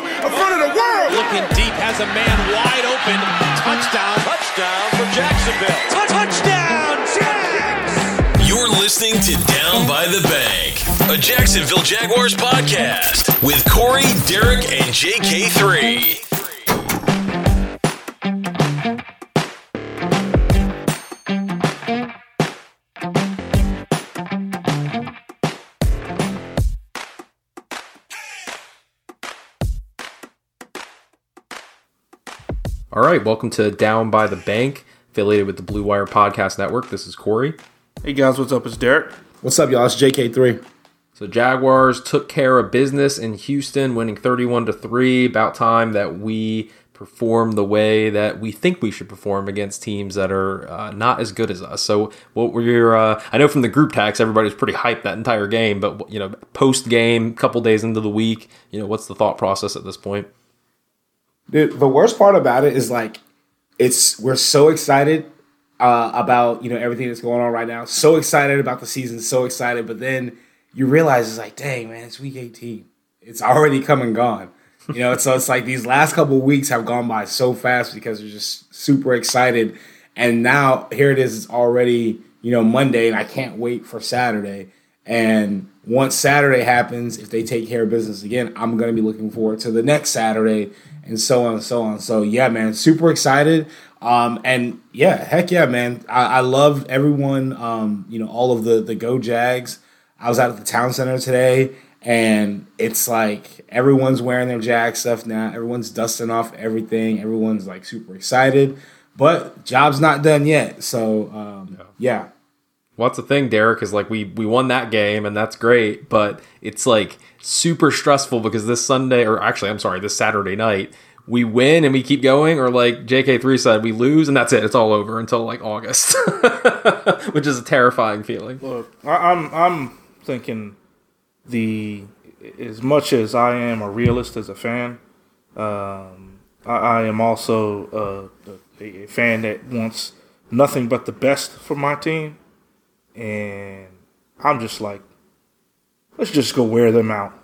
In front of the world. Looking deep, has a man wide open. Touchdown for Jacksonville. Touchdown, Jags! You're listening to Down by the Bank, a Jacksonville Jaguars podcast with Corey, Derek, and JK3. All right, welcome to Down by the Bank, affiliated with the Blue Wire Podcast Network. This is Corey. Hey guys, what's up? It's Derek. What's up, y'all? It's JK3. So Jaguars took care of business in Houston, winning 31-3. About time that we perform the way that we think we should perform against teams that are not as good as us. So what were your? I know from the group text, everybody's pretty hyped that entire game, but post game, couple days into the week, what's the thought process at this point? Dude, the worst part about it is we're so excited about everything that's going on right now. So excited about the season, so excited, but then you realize it's dang man, it's week 18. It's already come and gone. So it's these last couple of weeks have gone by so fast because we're just super excited, and now here it is. It's already Monday, and I can't wait for Saturday. And once Saturday happens, if they take care of business again, I'm going to be looking forward to the next Saturday. And so on and so on. So, yeah, man, super excited. And, yeah, heck yeah, man. I love everyone, all of the Go Jags. I was out at the town center today, and it's everyone's wearing their Jag stuff now. Everyone's dusting off everything. Everyone's, super excited. But job's not done yet. So, yeah. Well, that's the thing, Derek, is we won that game, and that's great, but it's super stressful because this Saturday night, we win and we keep going, or JK3 said, we lose and that's it. It's all over until August, which is a terrifying feeling. Look, I'm thinking as much as I am a realist as a fan, I am also a fan that wants nothing but the best for my team. And I'm just let's just go wear them out,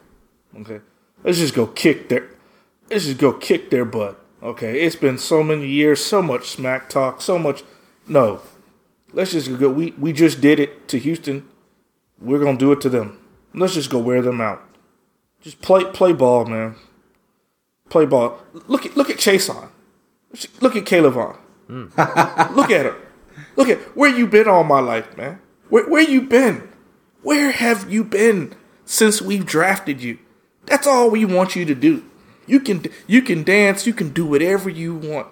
okay? Let's just go kick their butt, okay? It's been so many years, so much smack talk, so much. No, let's just go. We just did it to Houston. We're gonna do it to them. Let's just go wear them out. Just play ball, man. Play ball. Look at Chason. Look at Kaleb Vann. Look at her. Look at where you been all my life, man. Where you been? Where have you been since we've drafted you? That's all we want you to do. You can dance. You can do whatever you want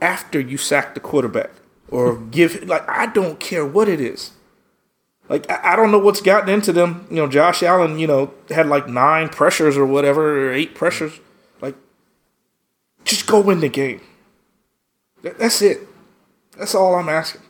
after you sack the quarterback or give. I don't care what it is. I don't know what's gotten into them. Josh Allen, had 9 pressures or whatever, or 8 pressures. Just go win the game. That's it. That's all I'm asking.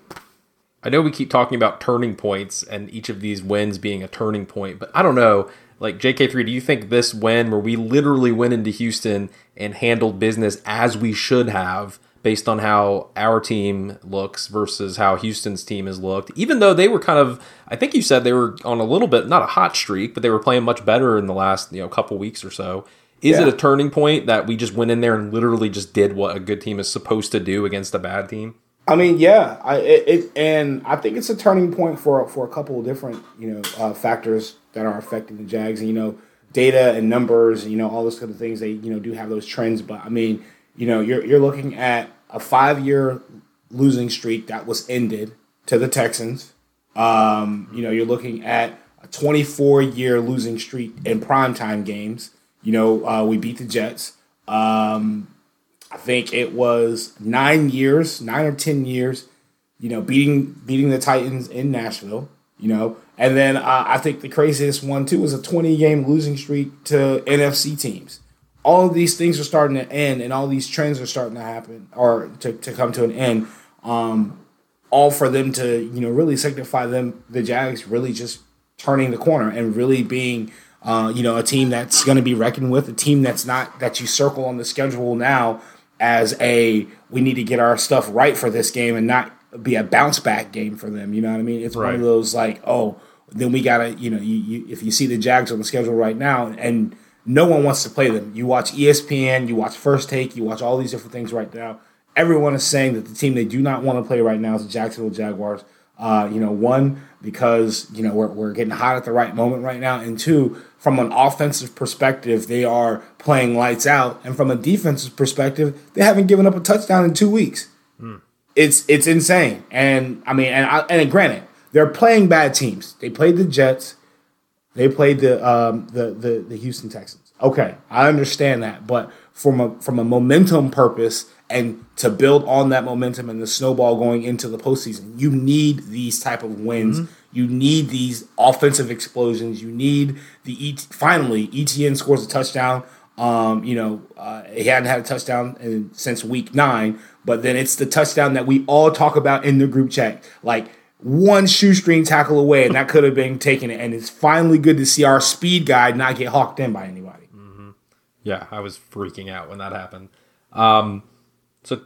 I know we keep talking about turning points and each of these wins being a turning point, but I don't know. JK3, do you think this win where we literally went into Houston and handled business as we should have based on how our team looks versus how Houston's team has looked, even though they were kind of, I think you said they were on a little bit, not a hot streak, but they were playing much better in the last, couple weeks or so. Is it a turning point that we just went in there and literally just did what a good team is supposed to do against a bad team? I mean, yeah, and I think it's a turning point for a couple of different, factors that are affecting the Jags, and, data and numbers, all those kind of things. They, do have those trends, but I mean, you're looking at a 5-year losing streak that was ended to the Texans. You're looking at a 24-year losing streak in primetime games. We beat the Jets. I think it was 9 or 10 years, beating the Titans in Nashville, And then I think the craziest one, too, was a 20-game losing streak to NFC teams. All of these things are starting to end, and all these trends are starting to happen or to come to an end, all for them to, really signify them, the Jags really just turning the corner and really being, a team that's going to be reckoned with, a team that's not, that you circle on the schedule now as we need to get our stuff right for this game and not be a bounce back game for them. You know what I mean? It's right. One of those like, oh, then we got to, if you see the Jags on the schedule right now and no one wants to play them. You watch ESPN, you watch First Take, you watch all these different things right now. Everyone is saying that the team they do not want to play right now is the Jacksonville Jaguars. One, because, we're getting hot at the right moment right now. And two, from an offensive perspective, they are playing lights out. And from a defensive perspective, they haven't given up a touchdown in 2 weeks. Mm. It's insane. And, I mean, and granted, they're playing bad teams. They played the Jets. They played the Houston Texans. Okay, I understand that, but from a momentum purpose and to build on that momentum and the snowball going into the postseason, you need these type of wins. Mm-hmm. You need these offensive explosions. You need finally ETN scores a touchdown. He hadn't had a touchdown since week 9, but then it's the touchdown that we all talk about in the group chat, like. One shoestring tackle away, and that could have been taken. And it's finally good to see our speed guy not get hawked in by anybody. Mm-hmm. Yeah, I was freaking out when that happened.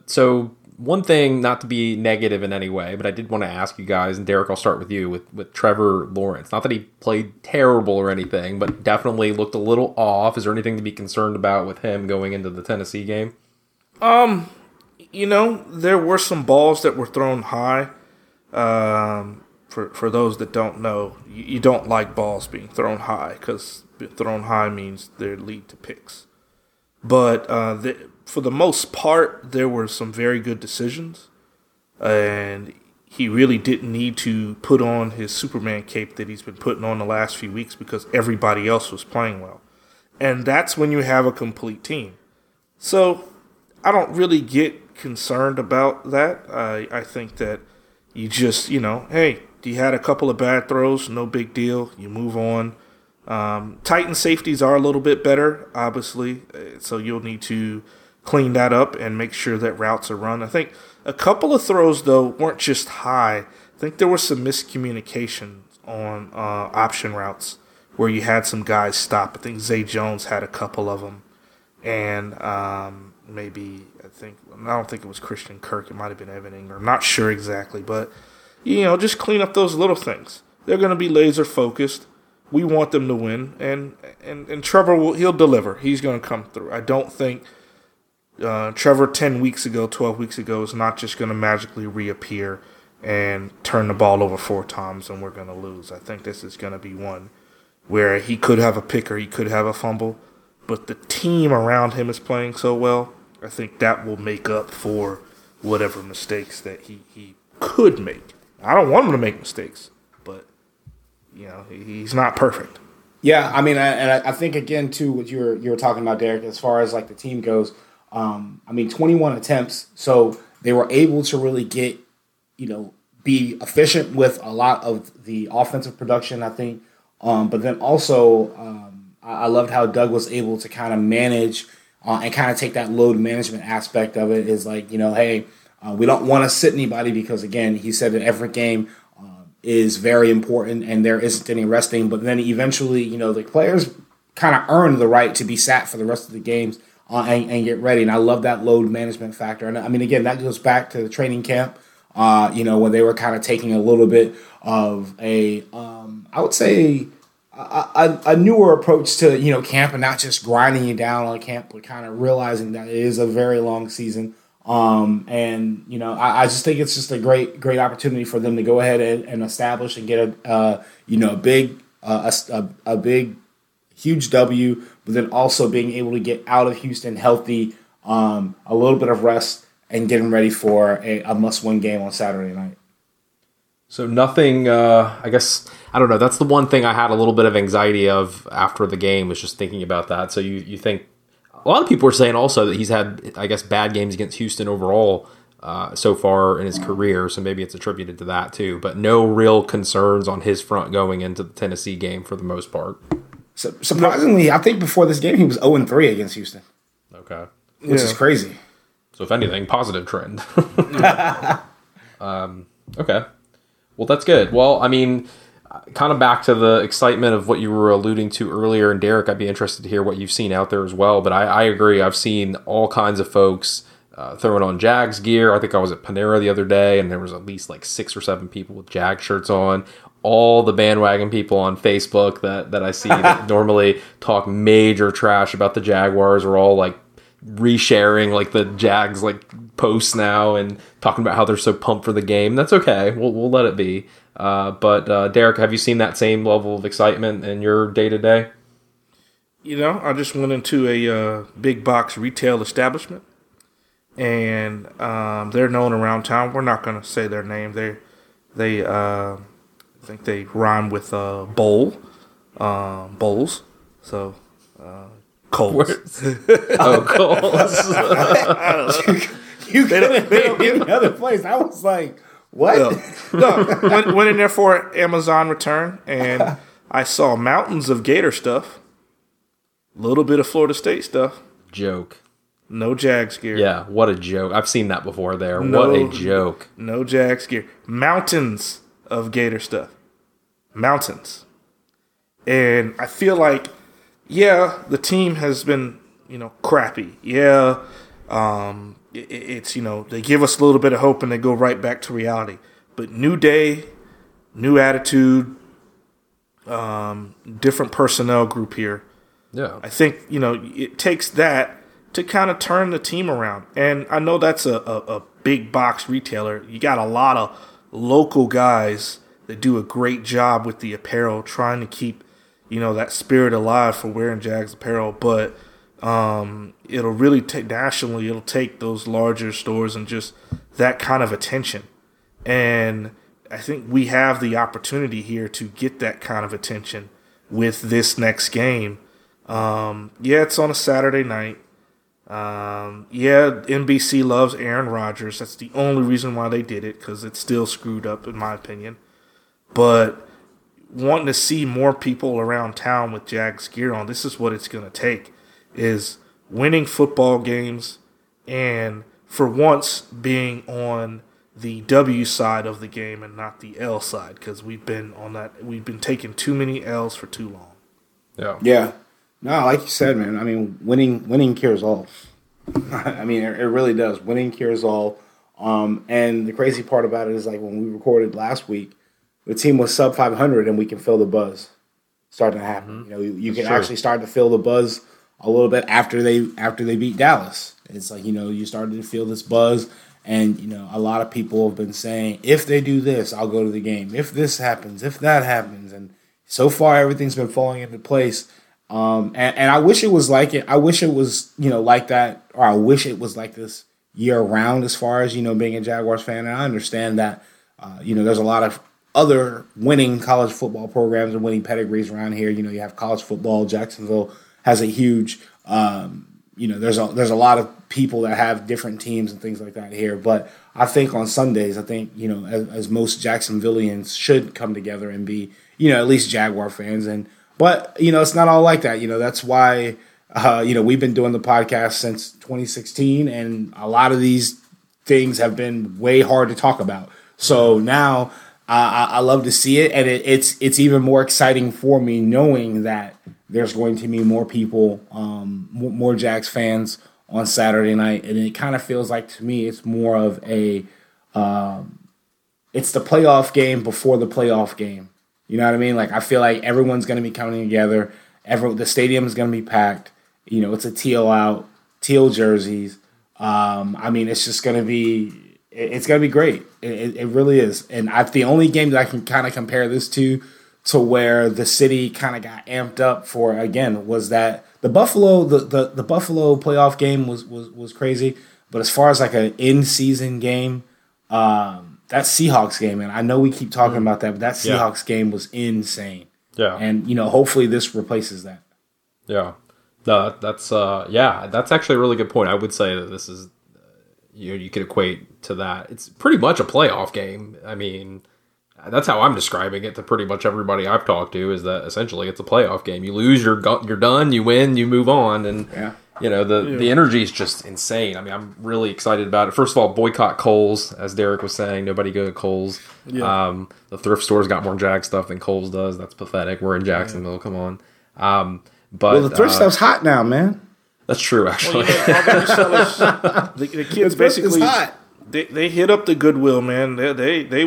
So one thing, not to be negative in any way, but I did want to ask you guys, and Derek, I'll start with you, with Trevor Lawrence. Not that he played terrible or anything, but definitely looked a little off. Is there anything to be concerned about with him going into the Tennessee game? There were some balls that were thrown high. For those that don't know, you don't like balls being thrown high because thrown high means they lead to picks. But for the most part, there were some very good decisions, and he really didn't need to put on his Superman cape that he's been putting on the last few weeks because everybody else was playing well. And that's when you have a complete team. So I don't really get concerned about that. I think that you just, hey, you had a couple of bad throws, no big deal. You move on. Titan safeties are a little bit better, obviously, so you'll need to clean that up and make sure that routes are run. I think a couple of throws, though, weren't just high. I think there was some miscommunication on option routes where you had some guys stop. I think Zay Jones had a couple of them, and I don't think it was Christian Kirk. It might have been Evan Inger. I'm not sure exactly, but, just clean up those little things. They're going to be laser focused. We want them to win, and Trevor he'll deliver. He's going to come through. I don't think Trevor 10 weeks ago, 12 weeks ago is not just going to magically reappear and turn the ball over 4 times and we're going to lose. I think this is going to be one where he could have a pick or he could have a fumble, but the team around him is playing so well. I think that will make up for whatever mistakes that he could make. I don't want him to make mistakes, but, he's not perfect. Yeah, I mean, I think, again, too, what you were talking about, Derek, as far as, the team goes, 21 attempts. So they were able to really get, be efficient with a lot of the offensive production, I think. But then also I loved how Doug was able to kind of manage – and kind of take that load management aspect of it is we don't want to sit anybody because, again, he said that every game is very important and there isn't any resting. But then eventually, the players kind of earn the right to be sat for the rest of the games and get ready. And I love that load management factor. And I mean, again, that goes back to the training camp, when they were kind of taking a little bit of a newer approach to, camp, and not just grinding you down on camp, but kind of realizing that it is a very long season. I just think it's just a great opportunity for them to go ahead and establish and get a big, huge W, but then also being able to get out of Houston healthy, a little bit of rest, and getting ready for a must-win game on Saturday night. So nothing, I guess, I don't know. That's the one thing I had a little bit of anxiety of after the game, was just thinking about that. So you think, a lot of people are saying also that he's had, I guess, bad games against Houston overall so far in his career. So maybe it's attributed to that too, but no real concerns on his front going into the Tennessee game for the most part. So, surprisingly, I think before this game, he was 0-3 against Houston. Okay. Which is crazy. So if anything, positive trend. Okay. Well, that's good. Well, I mean, kind of back to the excitement of what you were alluding to earlier. And Derek, I'd be interested to hear what you've seen out there as well. But I agree. I've seen all kinds of folks throwing on Jags gear. I think I was at Panera the other day, and there was at least like 6 or 7 people with Jag shirts on. All the bandwagon people on Facebook that I see that normally talk major trash about the Jaguars are all like resharing like the Jags like posts now and talking about how they're so pumped for the game. That's okay. We'll let it be. But Derek, have you seen that same level of excitement in your day-to-day? I just went into a big box retail establishment, and they're known around town. We're not going to say their name. They I think they rhyme with bowl, bowls. So Coles. Oh, Coles. They don't give me another place. I was like, what? No. Went in there for Amazon return, and I saw mountains of Gator stuff, a little bit of Florida State stuff. Joke. No Jags gear. Yeah, what a joke. I've seen that before there. No, what a joke. No Jags gear. Mountains of Gator stuff. Mountains. And I feel like, yeah, the team has been, crappy. Yeah, it's, they give us a little bit of hope and they go right back to reality. But new day, new attitude, different personnel group here. Yeah. I think, it takes that to kind of turn the team around. And I know that's a big box retailer. You got a lot of local guys that do a great job with the apparel, trying to keep, that spirit alive for wearing Jags apparel. But it'll really take nationally. It'll take those larger stores and just that kind of attention. And I think we have the opportunity here to get that kind of attention with this next game. It's on a Saturday night. NBC loves Aaron Rodgers. That's the only reason why they did it, because it's still screwed up in my opinion. But wanting to see more people around town with Jags gear on, this is what it's going to take. Is winning football games, and for once being on the W side of the game and not the L side, because we've been on that. We've been taking too many L's for too long. Yeah. Yeah. No, like you said, man. I mean, winning cures all. I mean, it really does. Winning cures all. And the crazy part about it is, like, when we recorded last week, the team was sub 500, and we can feel the buzz starting to happen. Mm-hmm. You can actually start to feel the buzz a little bit after they beat Dallas. It's like, you started to feel this buzz, and a lot of people have been saying, if they do this, I'll go to the game. If this happens, if that happens, and so far everything's been falling into place. And I wish it was like it. I wish it was like that, or I wish it was like this year round. As far as being a Jaguars fan, and I understand that there's a lot of other winning college football programs and winning pedigrees around here. You have college football. Jacksonville has a huge, there's a lot of people that have different teams and things like that here. But I think on Sundays, as most Jacksonvillians should come together and be, at least Jaguar fans. But, it's not all like that. That's why, we've been doing the podcast since 2016, and a lot of these things have been way hard to talk about. So now I love to see it, and it's even more exciting for me knowing that there's going to be more people, more Jags fans on Saturday night. And it kind of feels like, to me, it's more of a it's the playoff game before the playoff game. You know what I mean? Like, I feel like everyone's going to be coming together. The stadium is going to be packed. You know, it's a teal jerseys. I mean, it's just going to be – it's going to be great. It really is. And the only game that I can kind of compare this to where the city kind of got amped up for, again, was that the Buffalo playoff game was crazy. But as far as like an in-season game, that Seahawks game, and I know we keep talking about that, but that Seahawks game was insane. Yeah. And, you know, hopefully this replaces that. Yeah. No, that's actually a really good point. I would say that this is, you could equate to that. It's pretty much a playoff game. I mean, that's how I'm describing it to pretty much everybody I've talked to, is that essentially it's a playoff game. You lose, you're done, you win, you move on. And, you know, the energy is just insane. I mean, I'm really excited about it. First of all, boycott Kohl's, as Derek was saying. Nobody go to Kohl's. Yeah. The thrift store's got more Jag stuff than Kohl's does. That's pathetic. We're in Jacksonville. Yeah. Come on. But, well, the thrift stuff's hot now, man. That's true, actually. Well, the kids basically hot. They hit up the Goodwill, man. They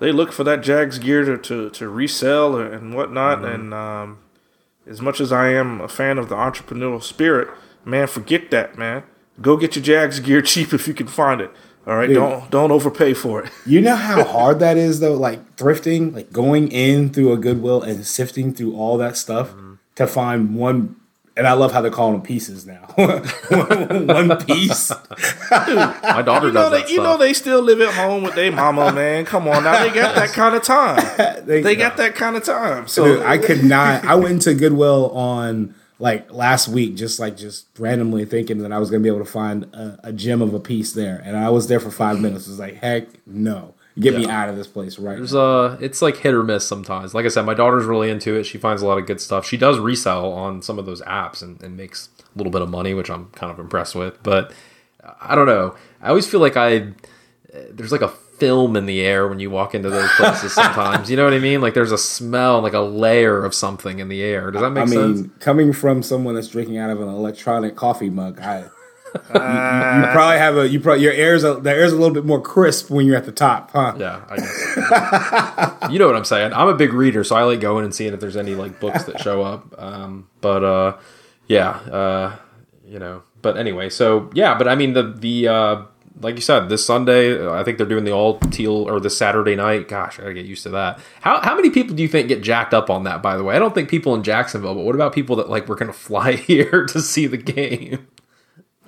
look for that Jags gear to resell and whatnot. Mm-hmm. And as much as I am a fan of the entrepreneurial spirit, man, forget that, man. Go get your Jags gear cheap if you can find it. All right, dude, don't overpay for it. You know how hard that is, though. Like thrifting, like going in through a Goodwill and sifting through all that stuff. Mm-hmm. To find one, and I love how they're calling them pieces now. One piece. Dude, my daughter does that stuff. You know they still live at home with their mama, man. Come on now, they got that kind of time. They got that kind of time. So dude, I could not. I went to Goodwill on like last week, just randomly thinking that I was gonna be able to find a gem of a piece there, and I was there for 5 minutes. I was like, heck no. Get me out of this place right now. It's like hit or miss sometimes. Like I said, my daughter's really into it. She finds a lot of good stuff. She does resell on some of those apps and makes a little bit of money, which I'm kind of impressed with. But I don't know. I always feel like there's like a film in the air when you walk into those places sometimes. You know what I mean? Like there's a smell, like a layer of something in the air. Does that make sense? I mean, coming from someone that's drinking out of an electronic coffee mug, you probably have your the air's a little bit more crisp when you're at the top, huh? Yeah, I guess so. You know what I'm saying? I'm a big reader, so I like going and seeing if there's any like books that show up. You know. But anyway, so yeah. But I mean, the like you said, this Sunday, I think they're doing the all teal, or the Saturday night. Gosh, I gotta get used to that. How many people do you think get jacked up on that? By the way, I don't think people in Jacksonville, but what about people that like were gonna fly here to see the game?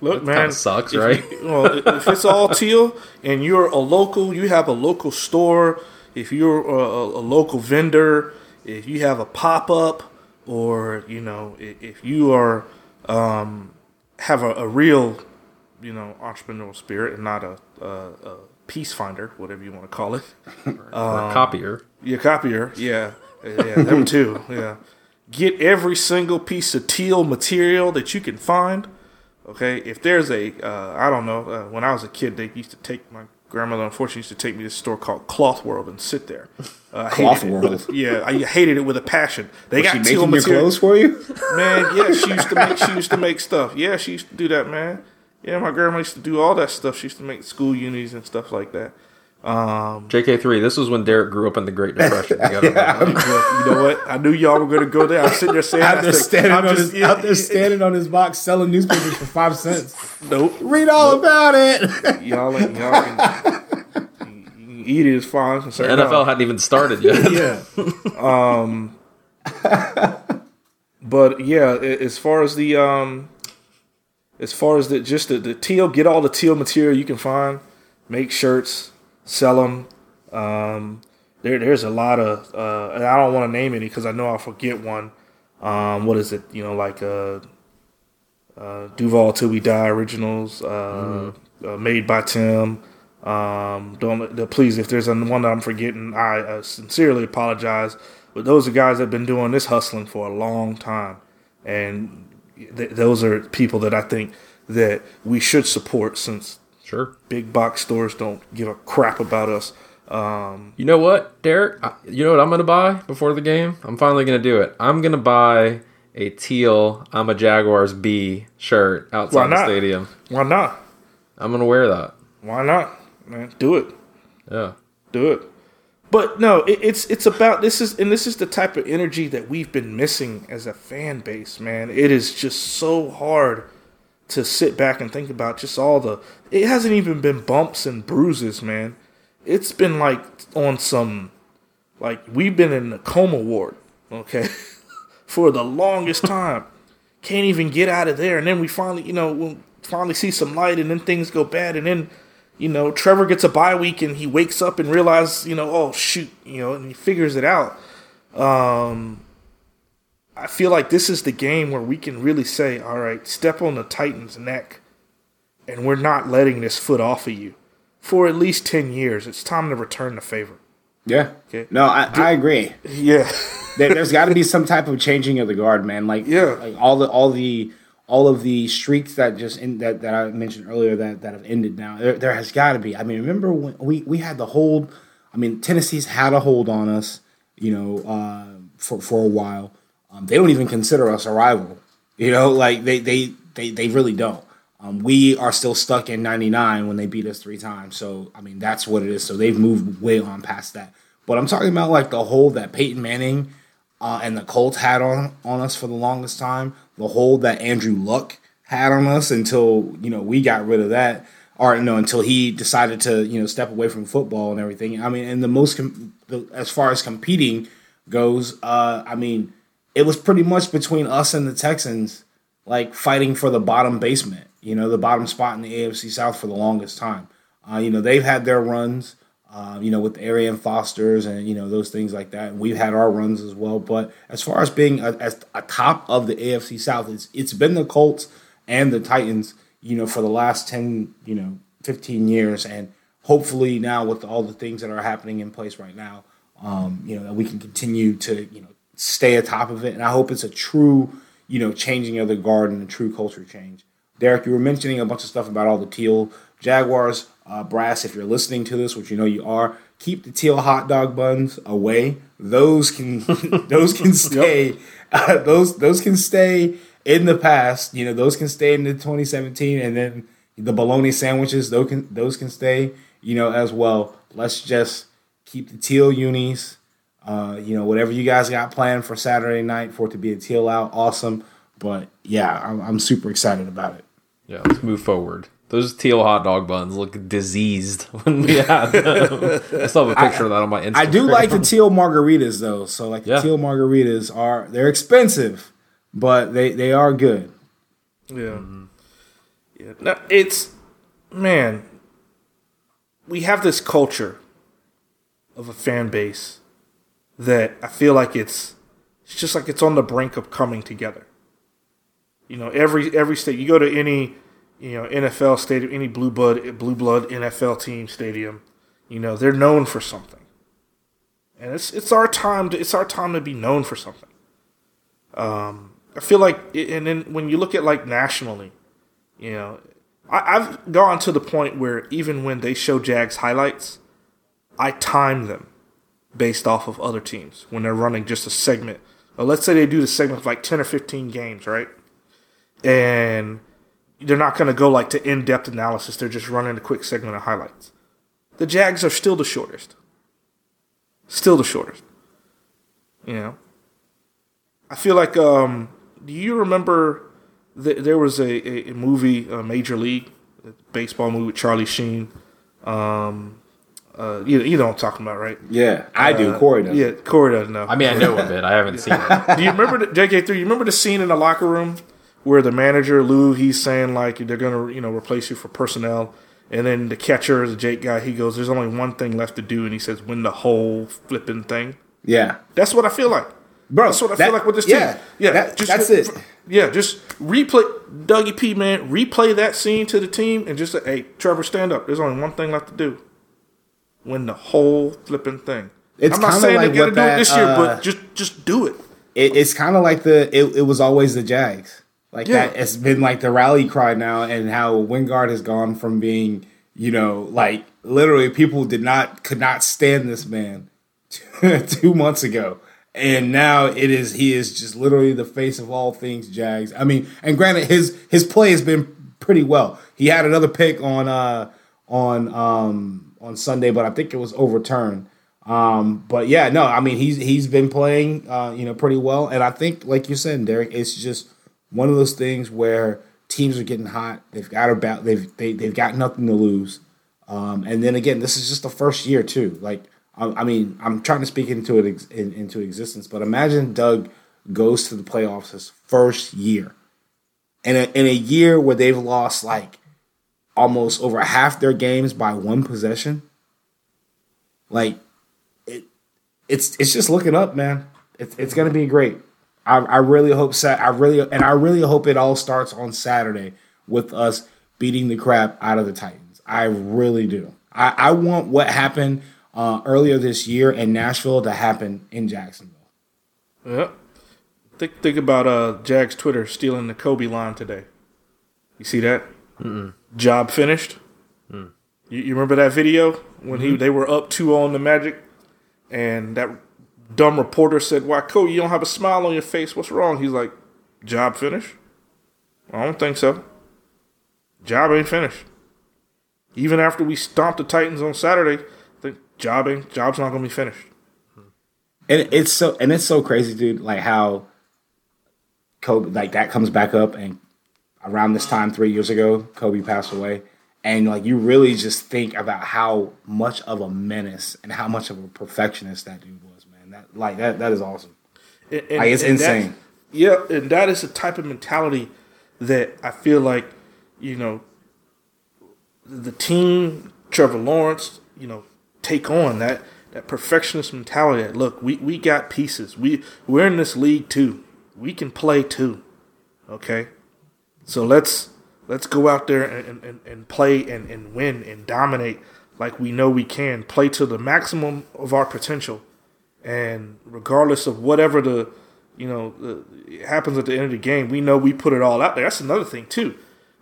Look, man, that sucks, right? If it's all teal and you're a local, you have a local store, if you're a local vendor, if you have a pop-up, or, you know, if you are have a real, you know, entrepreneurial spirit and not a piece finder, whatever you want to call it. Or a copier. Yeah, copier. Yeah. Yeah, them too. Yeah. Get every single piece of teal material that you can find. Okay, if there's when I was a kid, they used to take my grandmother, unfortunately, used to take me to a store called Cloth World and sit there. Cloth World? Yeah, I hated it with a passion. They got teal material. Was she making your clothes for you? Man, yeah, she used to make stuff. Yeah, she used to do that, man. Yeah, my grandma used to do all that stuff. She used to make school unis and stuff like that. JK3, this was when Derek grew up in the Great Depression. You know what? I knew y'all were going to go there. I'm sitting there saying, out there standing on his box selling newspapers for 5 cents. Nope. Read all about it. Y'all can eat it as far as concerned. The NFL hadn't even started yet. Yeah. But yeah, as far as the teal, get all the teal material you can find. Make shirts. Sell them. There's a lot of, and I don't want to name any because I know I'll forget one. What is it? You know, like Duval 'Til We Die originals, made by Tim. Please, if there's one that I'm forgetting, I sincerely apologize. But those are guys that have been doing this hustling for a long time, and those are people that I think that we should support since. Sure. Big box stores don't give a crap about us. You know what, Derek? You know what I'm going to buy before the game? I'm finally going to do it. I'm going to buy a teal "I'm a Jaguars B" shirt outside the stadium. Why not? I'm gonna wear that. Why not? Man, do it. Yeah, do it. But no, it's about this is the type of energy that we've been missing as a fan base, man. It is just so hard to sit back and think about just all it hasn't even been bumps and bruises, man. It's been like on some, like we've been in the coma ward, okay, for the longest time. Can't even get out of there. And then we finally, we'll finally see some light, and then things go bad. And then, Trevor gets a bye week and he wakes up and realizes, oh shoot, and he figures it out. I feel like this is the game where we can really say, all right, step on the Titans' neck, and we're not letting this foot off of you. For at least 10 years, it's time to return the favor. Yeah. Okay. No, I agree. Yeah. There's got to be some type of changing of the guard, man. Like, yeah. Like all of the streaks that that I mentioned earlier that have ended now. There has got to be. I mean, remember when we had the hold? I mean, Tennessee's had a hold on us, for a while. They don't even consider us a rival, like they really don't. We are still stuck in 99 when they beat us 3 times. So, I mean, that's what it is. So they've moved way on past that. But I'm talking about like the hold that Peyton Manning and the Colts had on us for the longest time. The hold that Andrew Luck had on us until, we got rid of that. Or, until he decided to, step away from football and everything. I mean, and as far as competing goes, I mean, it was pretty much between us and the Texans, like fighting for the bottom basement, the bottom spot in the AFC South for the longest time. They've had their runs, with the Arian Fosters and, those things like that. And we've had our runs as well. But as far as being a top of the AFC South, it's been the Colts and the Titans, for the last 10, 15 years. And hopefully now with all the things that are happening in place right now, that we can continue to, stay atop of it. And I hope it's a true, changing of the guard and a true culture change. Derrick, you were mentioning a bunch of stuff about all the teal Jaguars. Brass, if you're listening to this, which you are, keep the teal hot dog buns away. Those can stay. Yep. Those can stay in the past. Those can stay into 2017, and then the bologna sandwiches. Those can stay. As well. Let's just keep the teal unis. Whatever you guys got planned for Saturday night for it to be a teal out, awesome. But yeah, I'm super excited about it. Yeah, let's move forward. Those teal hot dog buns look diseased when we have them. I still have a picture of that on my Instagram. I do like the teal margaritas, though. So, the teal margaritas they're expensive, but they are good. Yeah. Mm-hmm. Yeah. No, we have this culture of a fan base that I feel like it's just like it's on the brink of coming together. Every state you go to, any NFL stadium, any blue blood NFL team stadium, they're known for something, and it's our time. It's our time to be known for something. I feel like, and then when you look at like nationally, I've gone to the point where even when they show Jags highlights, I time them based off of other teams when they're running just a segment. Well, let's say they do the segment of like 10 or 15 games, right? And they're not going to go like to in-depth analysis. They're just running a quick segment of highlights. The Jags are still the shortest. I feel like, do you remember there was a movie, Major League, a baseball movie with Charlie Sheen? You know what I'm talking about, right? Yeah, I do. Corey doesn't. Yeah, Corey doesn't know. I mean, I know of it. I haven't seen it. Do you remember, JK3, you remember the scene in the locker room where the manager, Lou, he's saying, like, they're going to, replace you for personnel. And then the catcher, the Jake guy, he goes, there's only one thing left to do. And he says, win the whole flipping thing. Yeah. That's what I feel like. Bro, that's what I feel like with this team. Yeah, that's it. Yeah, just replay, Dougie P, man, replay that scene to the team and just say, hey, Trevor, stand up. There's only one thing left to do. Win the whole flipping thing. It's I'm not saying like they're going to do it this year, but just do it. It's kind of like it was always the Jags. Like that, it's been like the rally cry now, and how Wingard has gone from being, like literally people could not stand this man 2 months ago, And now he is just literally the face of all things Jags. I mean, and granted, his play has been pretty well. He had another pick on Sunday, but I think it was overturned. But yeah, no, I mean, he's been playing pretty well, and I think, like you said, Derek, it's just one of those things where teams are getting hot. They've got about they've got nothing to lose. And then again, this is just the first year too. Like, I mean, I'm trying to speak into existence, but imagine Doug goes to the playoffs his first year, and in a year where they've lost like almost over half their games by one possession. Like, it's just looking up, man. It's gonna be great. I really hope it all starts on Saturday with us beating the crap out of the Titans. I really do. I want what happened earlier this year in Nashville to happen in Jacksonville. Yep. Think about Jags Twitter stealing the Kobe line today. You see that? Mm-mm. Job finished. Mm. You remember that video when mm-hmm. they were up 2-0 on the Magic, and that dumb reporter said, "Why, Kobe, you don't have a smile on your face. What's wrong?" He's like, "Job finished? I don't think so. Job ain't finished. Even after we stomped the Titans on Saturday, I think job's not gonna be finished." And it's so crazy, dude. Like how Kobe, like that comes back up, and around this time 3 years ago, Kobe passed away. And like you really just think about how much of a menace and how much of a perfectionist that dude was, man. That is awesome. It's insane. Yeah, and that is the type of mentality that I feel like, the team, Trevor Lawrence, take on that perfectionist mentality that, look, we got pieces. We're in this league too. We can play too. Okay? So let's go out there and play and win and dominate like we know we can. Play to the maximum of our potential, and regardless of whatever happens at the end of the game, we know we put it all out there. That's another thing too.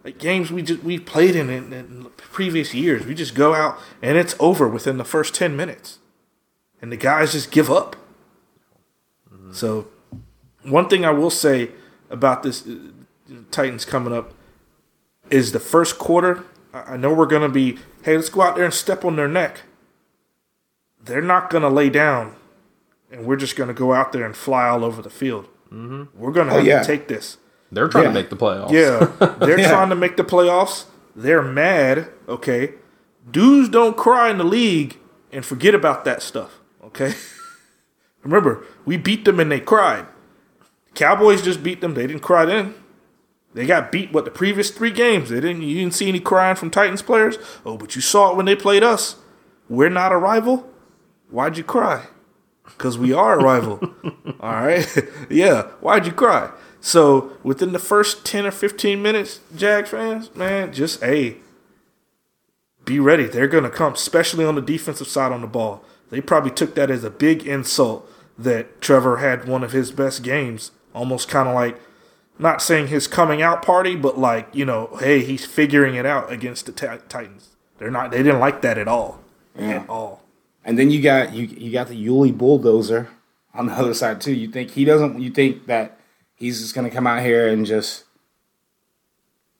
Like games we played in previous years, we just go out and it's over within the first 10 minutes, and the guys just give up. Mm-hmm. So, one thing I will say about this Titans coming up is the first quarter. I know we're going to be, hey, let's go out there and step on their neck. They're not going to lay down, and we're just going to go out there and fly all over the field. Mm-hmm. We're going to have to take this. They're trying to make the playoffs. Yeah, they're trying to make the playoffs. They're mad, okay? Dudes don't cry in the league, and forget about that stuff, okay? Remember, we beat them and they cried. Cowboys just beat them. They didn't cry then. They got beat, the previous three games. You didn't see any crying from Titans players? Oh, but you saw it when they played us. We're not a rival? Why'd you cry? Because we are a rival. All right? Yeah, why'd you cry? So, within the first 10 or 15 minutes, Jags fans, man, just, hey, be ready. They're going to come, especially on the defensive side on the ball. They probably took that as a big insult that Trevor had one of his best games, almost kind of like, not saying his coming out party, but like, hey, he's figuring it out against the Titans. They didn't like that at all. Yeah. At all. And then you got the Yuli bulldozer on the other side too. You think that he's just gonna come out here and just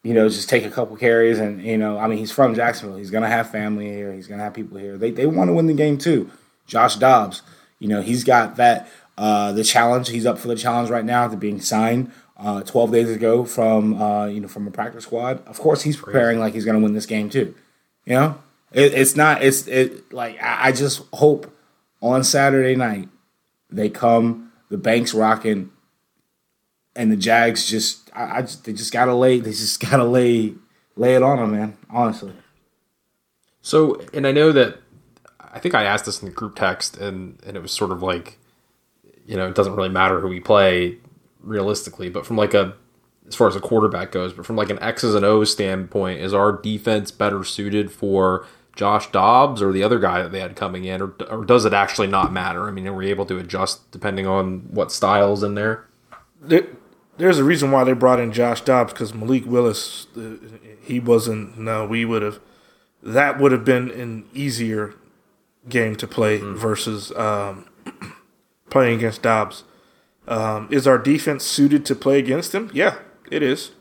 just take a couple carries and I mean, he's from Jacksonville. He's gonna have family here, he's gonna have people here. They wanna win the game too. Josh Dobbs, he's got that the challenge. He's up for the challenge right now after being signed 12 days ago from a practice squad. Of course, he's preparing like he's going to win this game too. I just hope on Saturday night they come, the bank's rocking, and the Jags just gotta lay it on them, man. Honestly. So, and I know that I think I asked this in the group text, and it was sort of like, it doesn't really matter who we play. Realistically, but from as far as a quarterback goes, but from like an X's and O's standpoint, is our defense better suited for Josh Dobbs or the other guy that they had coming in, or does it actually not matter? I mean, are we able to adjust depending on what style's in there? There's a reason why they brought in Josh Dobbs, because Malik Willis, that would have been an easier game to play versus playing against Dobbs. Is our defense suited to play against him? Yeah, it is.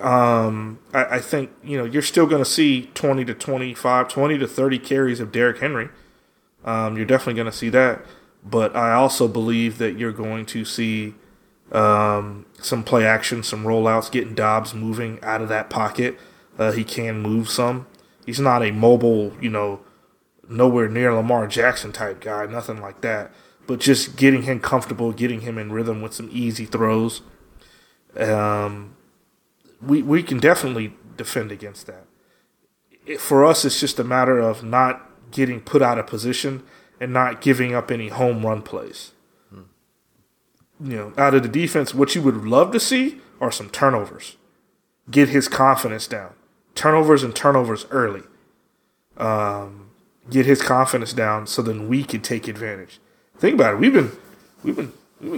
I think, you know, you're still going to see 20 to 25, 20 to 30 carries of Derrick Henry. You're definitely going to see that. But I also believe that you're going to see some play action, some rollouts, getting Dobbs moving out of that pocket. He can move some. He's not a mobile, you know, nowhere near Lamar Jackson type guy, nothing like that. But just getting him comfortable, getting him in rhythm with some easy throws. We can definitely defend against that. For us, it's just a matter of not getting put out of position and not giving up any home run plays. You know, out of the defense, what you would love to see are some turnovers. Get his confidence down. Turnovers and turnovers early. Get his confidence down so then we can take advantage. Think about it. We've been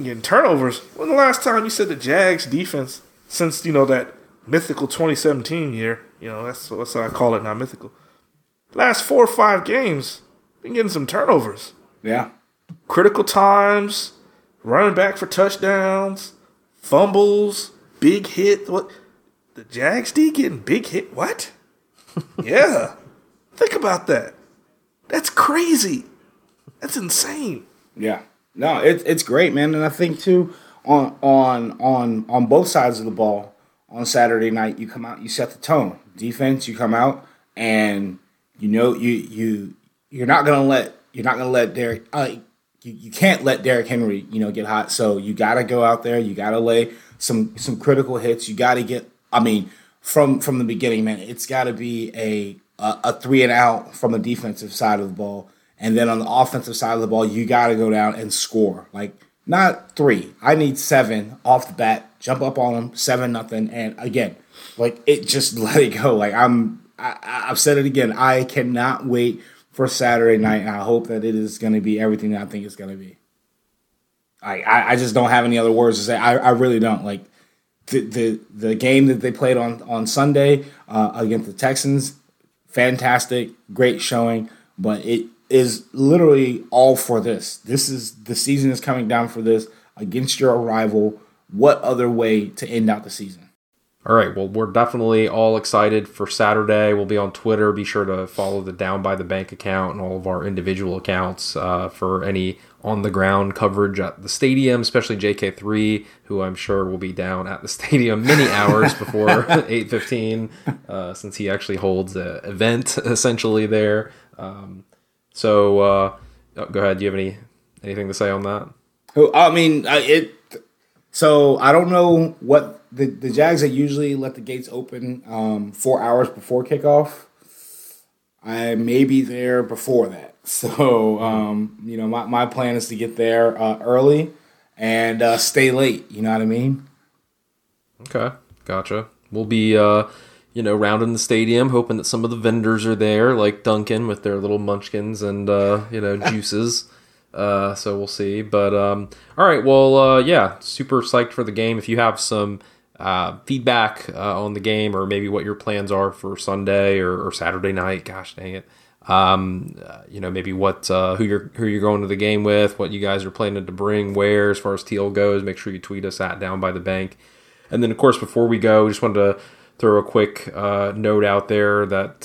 getting turnovers. When the last time you said the Jags defense since, you know, that mythical 2017 year, you know, that's how I call it, not mythical. Last 4 or 5 games, been getting some turnovers. Yeah. Critical times, running back for touchdowns, fumbles, big hit. What? The Jags D getting big hit? What? Yeah. Think about that. That's crazy. That's insane. Yeah. No, it's great, man. And I think too, on both sides of the ball, on Saturday night, you come out, you set the tone. Defense, you come out and you know you're not gonna let Derrick you can't let Derrick Henry, you know, get hot. So you gotta go out there, you gotta lay some critical hits, you gotta get from the beginning, man, it's got to be a three and out from the defensive side of the ball. And then on the offensive side of the ball, you got to go down and score. Like, not 3. I need 7 off the bat. Jump up on them, 7-0. And, again, like, it just let it go. Like, I've said it again. I cannot wait for Saturday night, and I hope that it is going to be everything that I think it's going to be. I just don't have any other words to say. I really don't. Like, The game that they played on Sunday against the Texans, fantastic, great showing. But it is literally all for this. This is the season is coming down for this against your rival. What other way to end out the season? All right. Well, we're definitely all excited for Saturday. We'll be on Twitter. Be sure to follow the Down by the Bank account and all of our individual accounts for any on-the-ground coverage at the stadium, especially JK3, who I'm sure will be down at the stadium many hours before 8:15, since he actually holds an event essentially there. Go ahead. Do you have anything to say on that? So I don't know what the Jags that usually let the gates open 4 hours before kickoff. I may be there before that. So, you know, my plan is to get there early and stay late. You know what I mean? Okay. Gotcha. We'll be, you know, rounding the stadium, hoping that some of the vendors are there, like Duncan with their little munchkins and, you know, juices. So we'll see. But, all right. Well, yeah, super psyched for the game. If you have some feedback on the game or maybe what your plans are for Sunday or Saturday night, gosh dang it. You know, maybe what who you're going to the game with, what you guys are planning to bring, where as far as teal goes, make sure you tweet us at Down by the Bank. And then of course before we go, we just wanted to throw a quick note out there that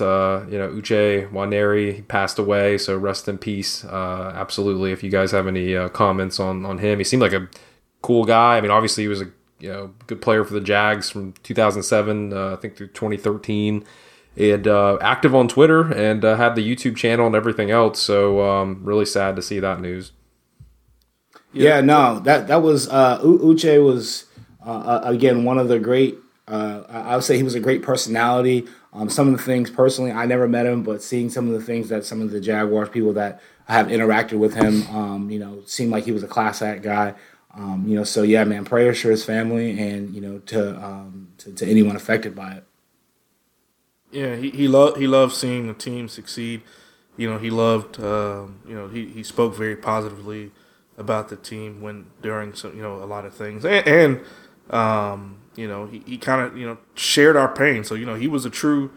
you know, Uche Waneri passed away, so rest in peace. Absolutely, if you guys have any comments on him. He seemed like a cool guy. I mean, obviously he was a, you know, good player for the Jags from 2007 I think through 2013. And active on Twitter and had the YouTube channel and everything else. So really sad to see that news. Yeah, no, that was Uche was again one of the great. I would say he was a great personality. Some of the things personally, I never met him, but seeing some of the things that some of the Jaguars people that have interacted with him, you know, seemed like he was a class act guy. You know, so yeah, man, prayers for his family and you know to anyone affected by it. Yeah, he loved seeing the team succeed. You know, he loved you know, he spoke very positively about the team when during some, you know, a lot of things. And you know, he kind of, you know, shared our pain. So, you know, he was a true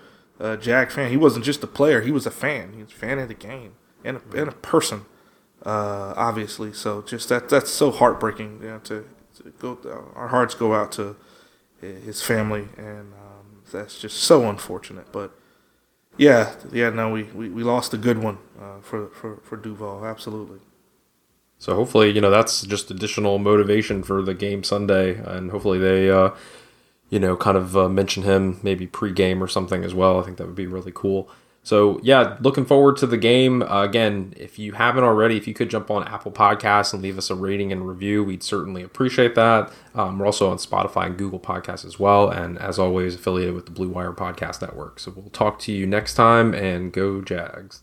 Jag fan. He wasn't just a player, he was a fan. He was a fan of the game and a person. obviously. So just that's so heartbreaking. You know, to go, our hearts go out to his family, and that's just so unfortunate. But we lost a good one for Duval, absolutely. So hopefully, you know, that's just additional motivation for the game Sunday, and hopefully they, mention him maybe pregame or something as well. I think that would be really cool. So yeah, looking forward to the game. Again, if you haven't already, if you could jump on Apple Podcasts and leave us a rating and review, we'd certainly appreciate that. We're also on Spotify and Google Podcasts as well, and as always, affiliated with the Blue Wire Podcast Network. So we'll talk to you next time, and go Jags.